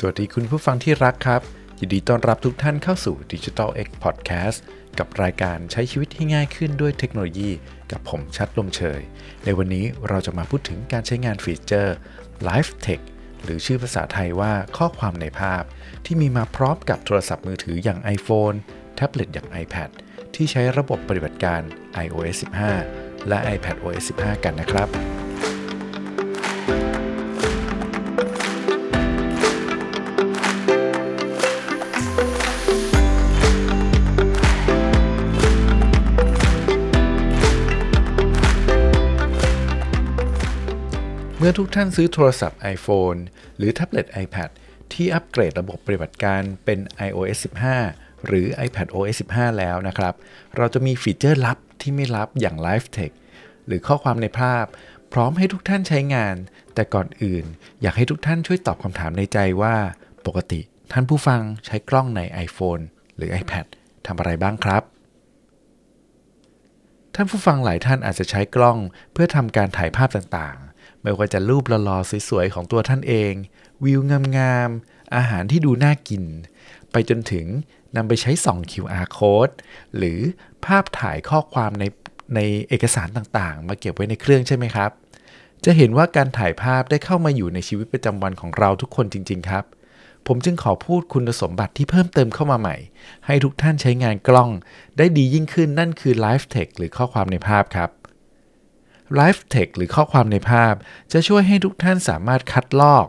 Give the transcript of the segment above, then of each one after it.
สวัสดีคุณผู้ฟังที่รักครับยินดีต้อนรับทุกท่านเข้าสู่ DigitalX Podcast กับรายการใช้ชีวิตให้ง่ายขึ้นด้วยเทคโนโลยีกับผมชัดลมเชยในวันนี้เราจะมาพูดถึงการใช้งานฟีเจอร์ Live Text หรือชื่อภาษาไทยว่าข้อความในภาพที่มีมาพร้อมกับโทรศัพท์มือถืออย่าง iPhone แท็บเล็ตอย่าง iPad ที่ใช้ระบบปฏิบัติการ iOS 15 และ iPad OS 15 กันนะครับเมื่อทุกท่านซื้อโทรศัพท์ iPhone หรือแท็บเล็ต iPad ที่อัปเกรดระบบปฏิบัติการเป็น iOS 15 หรือ iPad OS 15 แล้วนะครับเราจะมีฟีเจอร์ลับที่ไม่ลับอย่าง Live Text หรือข้อความในภาพพร้อมให้ทุกท่านใช้งานแต่ก่อนอื่นอยากให้ทุกท่านช่วยตอบคำถามในใจว่าปกติท่านผู้ฟังใช้กล้องใน iPhone หรือ iPad ทำอะไรบ้างครับท่านผู้ฟังหลายท่านอาจจะใช้กล้องเพื่อทำการถ่ายภาพต่างๆไม่ว่าจะรูปหล่อๆสวยๆของตัวท่านเองวิวงามๆอาหารที่ดูน่ากินไปจนถึงนำไปใช้ส่อง QR Code หรือภาพถ่ายข้อความในเอกสารต่างๆมาเก็บไว้ในเครื่องใช่ไหมครับจะเห็นว่าการถ่ายภาพได้เข้ามาอยู่ในชีวิตประจำวันของเราทุกคนจริงๆครับผมจึงขอพูดคุณสมบัติที่เพิ่มเติมเข้ามาใหม่ให้ทุกท่านใช้งานกล้องได้ดียิ่งขึ้นนั่นคือ Live Text หรือข้อความในภาพครับLive Text หรือข้อความในภาพจะช่วยให้ทุกท่านสามารถคัดลอก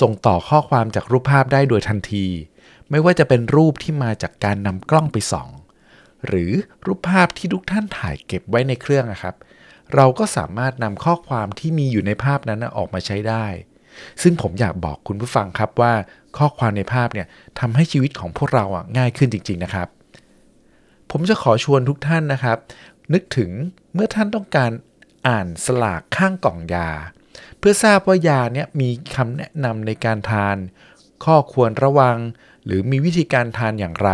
ส่งต่อข้อความจากรูปภาพได้โดยทันทีไม่ว่าจะเป็นรูปที่มาจากการนำกล้องไปส่องหรือรูปภาพที่ทุกท่านถ่ายเก็บไว้ในเครื่องนะครับเราก็สามารถนำข้อความที่มีอยู่ในภาพนั้นออกมาใช้ได้ซึ่งผมอยากบอกคุณผู้ฟังครับว่าข้อความในภาพเนี่ยทำให้ชีวิตของพวกเราง่ายขึ้นจริงๆนะครับผมจะขอชวนทุกท่านนะครับนึกถึงเมื่อท่านต้องการอ่านสลากข้างกล่องยาเพื่อทราบว่ายาเนี่ยมีคำแนะนำในการทานข้อควรระวังหรือมีวิธีการทานอย่างไร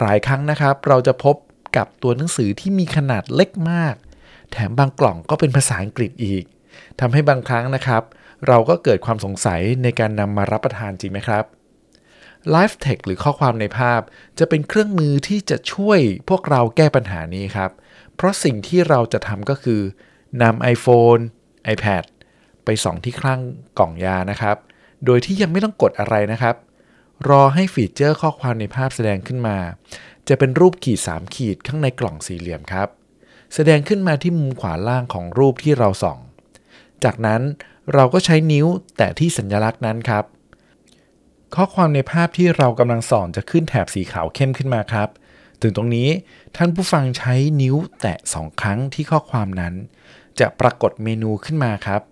หลายครั้งนะครับเราจะพบกับตัวหนังสือที่มีขนาดเล็กมากแถมบางกล่องก็เป็นภาษาอังกฤษอีกทำให้บางครั้งนะครับเราก็เกิดความสงสัยในการนำมารับประทานจริงไหมครับ Live Text หรือข้อความในภาพจะเป็นเครื่องมือที่จะช่วยพวกเราแก้ปัญหานี้ครับเพราะสิ่งที่เราจะทำก็คือนำ iPhone iPad ไปส่องที่ข้างกล่องยานะครับโดยที่ยังไม่ต้องกดอะไรนะครับรอให้ฟีเจอร์ข้อความในภาพแสดงขึ้นมาจะเป็นรูปขีด3ขีดข้างในกล่องสี่เหลี่ยมครับแสดงขึ้นมาที่มุมขวาล่างของรูปที่เราส่องจากนั้นเราก็ใช้นิ้วแตะที่สัญลักษณ์นั้นครับข้อความในภาพที่เรากำลังส่องจะขึ้นแถบสีขาวเข้มขึ้นมาครับถึงตรงนี้ท่านผู้ฟังใช้นิ้วแตะ2ครั้งที่ข้อความนั้นจะปรากฏเมนูขึ้นมาครับ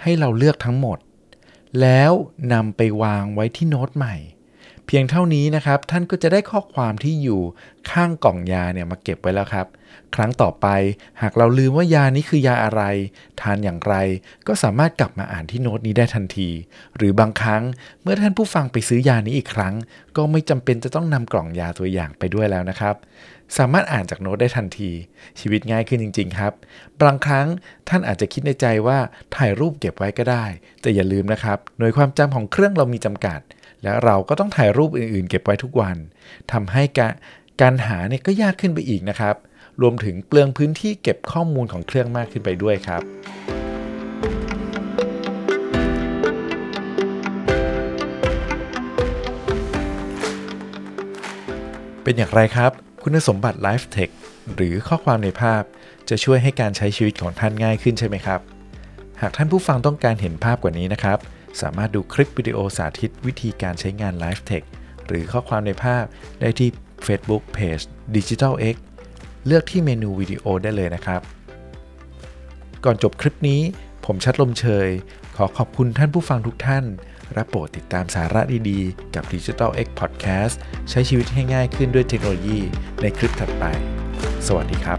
ให้เราเลือกทั้งหมดแล้วนำไปวางไว้ที่โน้ตใหม่เพียงเท่านี้นะครับท่านก็จะได้ข้อความที่อยู่ข้างกล่องยาเนี่ยมาเก็บไว้แล้วครับครั้งต่อไปหากเราลืมว่ายานี้คือยาอะไรทานอย่างไรก็สามารถกลับมาอ่านที่โน้ตนี้ได้ทันทีหรือบางครั้งเมื่อท่านผู้ฟังไปซื้อยานี้อีกครั้งก็ไม่จำเป็นจะต้องนำกล่องยาตัวอย่างไปด้วยแล้วนะครับสามารถอ่านจากโน้ตได้ทันทีชีวิตง่ายขึ้นจริงๆครับบางครั้งท่านอาจจะคิดในใจว่าถ่ายรูปเก็บไว้ก็ได้แต่อย่าลืมนะครับหน่วยความจำของเครื่องเรามีจำกัดและเราก็ต้องถ่ายรูปอื่นๆเก็บไว้ทุกวันทำให้การหาเนี่ยก็ยากขึ้นไปอีกนะครับรวมถึงเปลืองพื้นที่เก็บข้อมูลของเครื่องมากขึ้นไปด้วยครับเป็นอย่างไรครับคุณสมบัติ Live Text หรือข้อความในภาพจะช่วยให้การใช้ชีวิตของท่านง่ายขึ้นใช่ไหมครับหากท่านผู้ฟังต้องการเห็นภาพกว่านี้นะครับสามารถดูคลิปวิดีโอสาธิตวิธีการใช้งาน Live Text หรือข้อความในภาพได้ที่ Facebook Page DigitalX เลือกที่เมนูวิดีโอได้เลยนะครับก่อนจบคลิปนี้ผมชัดลมเชยขอขอบคุณท่านผู้ฟังทุกท่านรับโปรดติดตามสาระดีๆกับ DigitalX Podcast ใช้ชีวิตให้ง่ายขึ้นด้วยเทคโนโลยีในคลิปถัดไปสวัสดีครับ